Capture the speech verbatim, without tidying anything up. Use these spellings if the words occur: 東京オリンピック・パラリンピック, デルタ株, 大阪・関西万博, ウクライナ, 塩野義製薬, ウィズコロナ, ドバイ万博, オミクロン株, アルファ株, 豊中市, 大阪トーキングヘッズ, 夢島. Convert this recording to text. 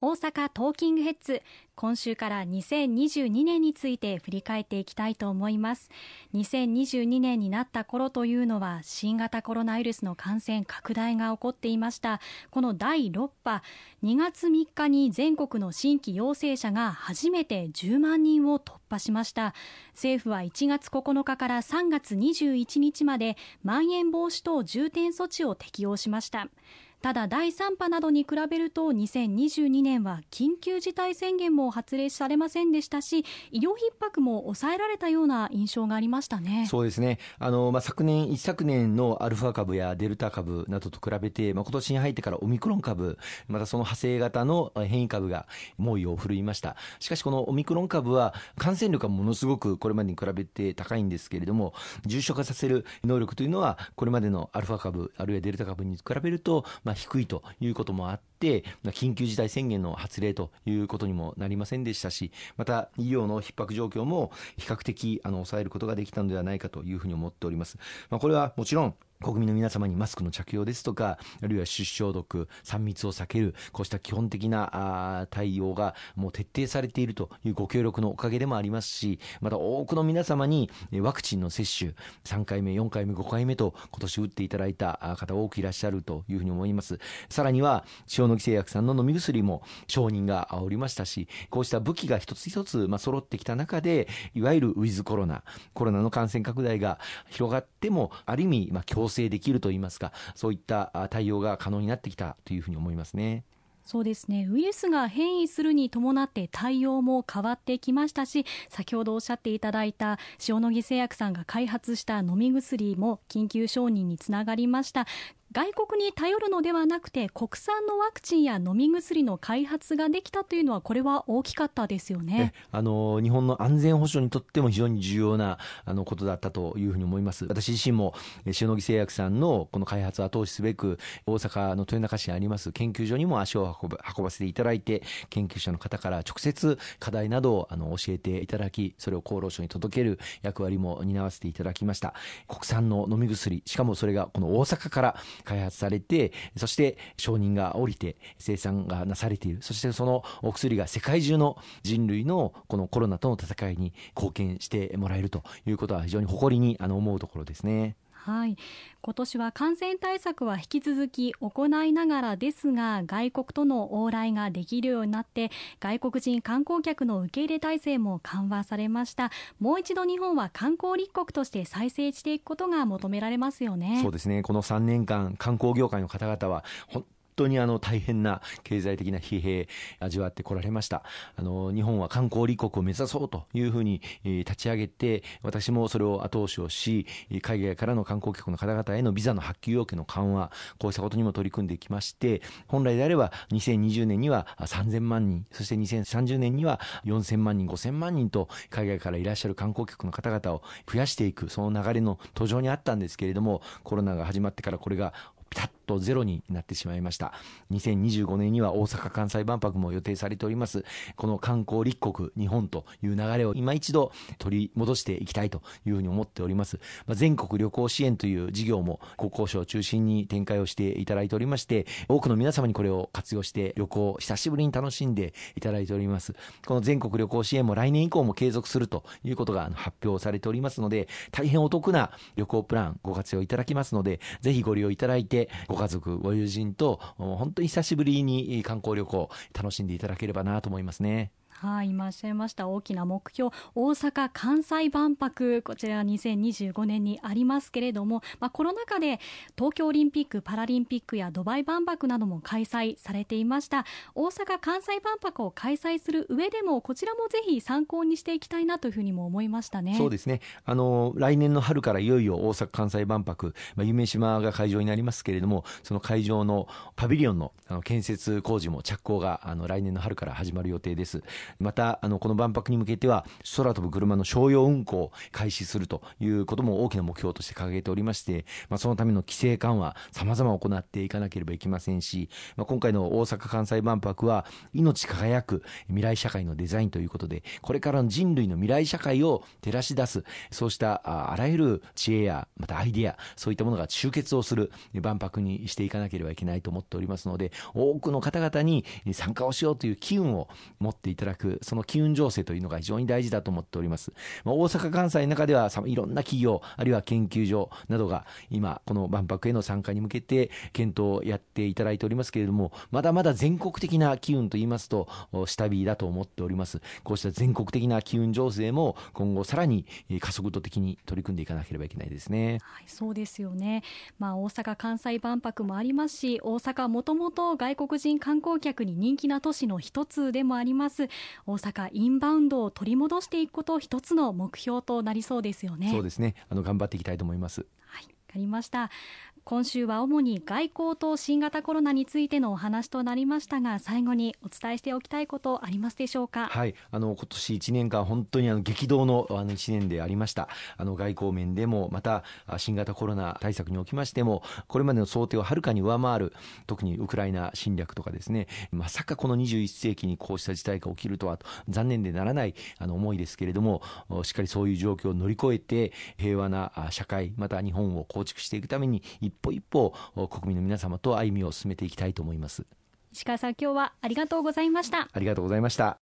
大阪トーキングヘッズ、今週からにせんにじゅうにねんについて振り返っていきたいと思います。にせんにじゅうにねんになった頃というのは、新型コロナウイルスの感染拡大が起こっていました。このだいろくは、にがつみっかに全国の新規陽性者が初めてじゅうまんにんを突破しました。政府はいちがつここのかからさんがつにじゅういちにちまでまん延防止等重点措置を適用しました。ただ、だいさんはなどに比べるとにせんにじゅうにねんは緊急事態宣言も発令されませんでしたし、医療逼迫も抑えられたような印象がありましたね。そうですね。あの、まあ、昨年一昨年のアルファ株やデルタ株などと比べて、まあ、今年に入ってからオミクロン株、またその派生型の変異株が猛威を振るいました。しかしこのオミクロン株は感染力がものすごくこれまでに比べて高いんですけれども、重症化させる能力というのはこれまでのアルファ株あるいはデルタ株に比べるとまあ、低いということもあって、まあ、緊急事態宣言の発令ということにもなりませんでしたし、また医療の逼迫状況も比較的あの抑えることができたのではないかというふうに思っております。まあ、これはもちろん国民の皆様にマスクの着用ですとか、あるいは手指消毒、さん密を避ける、こうした基本的な対応がもう徹底されているというご協力のおかげでもありますし、また多くの皆様にワクチンの接種さんかいめ、よんかいめ、ごかいめと今年打っていただいた方多くいらっしゃるというふうに思います。さらには塩野義製薬さんの飲み薬も承認がおりましたし、こうした武器が一つ一つまあ揃ってきた中で、いわゆるウィズコロナ、コロナの感染拡大が広がってもある意味まあ強制制できるといいますか、そういった対応が可能になってきたというふうに思いますね。そうですね。ウイルスが変異するに伴って対応も変わってきましたし、先ほどおっしゃっていただいた塩野義製薬さんが開発した飲み薬も緊急承認につながりました。外国に頼るのではなくて、国産のワクチンや飲み薬の開発ができたというのは、これは大きかったですよね。あの日本の安全保障にとっても非常に重要なあのことだったというふうに思います。私自身も塩野義製薬さんのこの開発を後押しすべく、大阪の豊中市にあります研究所にも足を運 ば, 運ばせていただいて、研究者の方から直接課題などをあの教えていただき、それを厚労省に届ける役割も担わせていただきました。国産の飲み薬、しかもそれがこの大阪から開発されて、そして承認が下りて生産がなされている。そしてそのお薬が世界中の人類のこのコロナとの戦いに貢献してもらえるということは、非常に誇りにあの思うところですね。はい、今年は感染対策は引き続き行いながらですが、外国との往来ができるようになって、外国人観光客の受け入れ体制も緩和されました。もう一度日本は観光立国として再生していくことが求められますよね。そうですね。このさんねんかん、観光業界の方々は本本当にあの大変な経済的な疲弊味わってこられました。あの日本は観光立国を目指そうというふうに立ち上げて、私もそれを後押しをし、海外からの観光客の方々へのビザの発給要件の緩和、こうしたことにも取り組んできまして、本来であればにせんにじゅうねんにはさんぜんまんにん、そしてにせんさんじゅうねんにはよんせんまんにん、ごせんまんにんと海外からいらっしゃる観光客の方々を増やしていく、その流れの途上にあったんですけれども、コロナが始まってからこれがピタッとゼロになってしまいました。にせんにじゅうごねんには大阪・関西万博も予定されております。この観光立国日本という流れを今一度取り戻していきたいというふうに思っております。まあ、全国旅行支援という事業も国交省を中心に展開をしていただいておりまして、多くの皆様にこれを活用して旅行を久しぶりに楽しんでいただいております。この全国旅行支援も来年以降も継続するということが発表されておりますので、大変お得な旅行プランご活用いただきますので、ぜひご利用いただいて、ご家族ご友人と本当に久しぶりに観光旅行楽しんでいただければなと思いますね。はい、今おっしゃいました大きな目標、大阪・関西万博、こちらはにせんにじゅうごねんにありますけれども、まあ、コロナ禍で東京オリンピック・パラリンピックやドバイ万博なども開催されていました。大阪・関西万博を開催する上でも、こちらもぜひ参考にしていきたいなというふうにも思いましたね。そうですね。あの来年の春からいよいよ大阪・関西万博、まあ、夢島が会場になりますけれども、その会場のパビリオンの建設工事も着工があの来年の春から始まる予定です。またあのこの万博に向けては空飛ぶ車の商用運行を開始するということも大きな目標として掲げておりまして、まあ、そのための規制緩和様々行っていかなければいけませんし、まあ、今回の大阪・関西万博は命輝く未来社会のデザインということで、これからの人類の未来社会を照らし出す、そうしたあ、あらゆる知恵やまたアイデア、そういったものが集結をする万博にしていかなければいけないと思っておりますので、多くの方々に参加をしようという機運を持っていただく、その機運醸成というのが非常に大事だと思っております。まあ、大阪・関西の中ではいろんな企業あるいは研究所などが今この万博への参加に向けて検討をやっていただいておりますけれども、まだまだ全国的な機運といいますと下火だと思っております。こうした全国的な機運醸成も今後さらに加速度的に取り組んでいかなければいけないですね。はい、そうですよね。まあ、大阪・関西万博もありますし、大阪はもともと外国人観光客に人気な都市の一つでもあります。大阪インバウンドを取り戻していくことを一つの目標となりそうですよね。そうですね。あの頑張っていきたいと思います。はい、わかりました。今週は主に外交と新型コロナについてのお話となりましたが、最後にお伝えしておきたいことありますでしょうか。はい、あの今年いちねんかん本当にあの激動のあのいちねんでありました。あの外交面でもまた新型コロナ対策におきましても、これまでの想定をはるかに上回る、特にウクライナ侵略とかですね、まさかこのにじゅういっせいきにこうした事態が起きるとは残念でならないあの思いですけれども、しっかりそういう状況を乗り越えて平和な社会、また日本を構築していくために一一歩一歩国民の皆様と歩みを進めていきたいと思います。石川さん、今日はありがとうございました。ありがとうございました。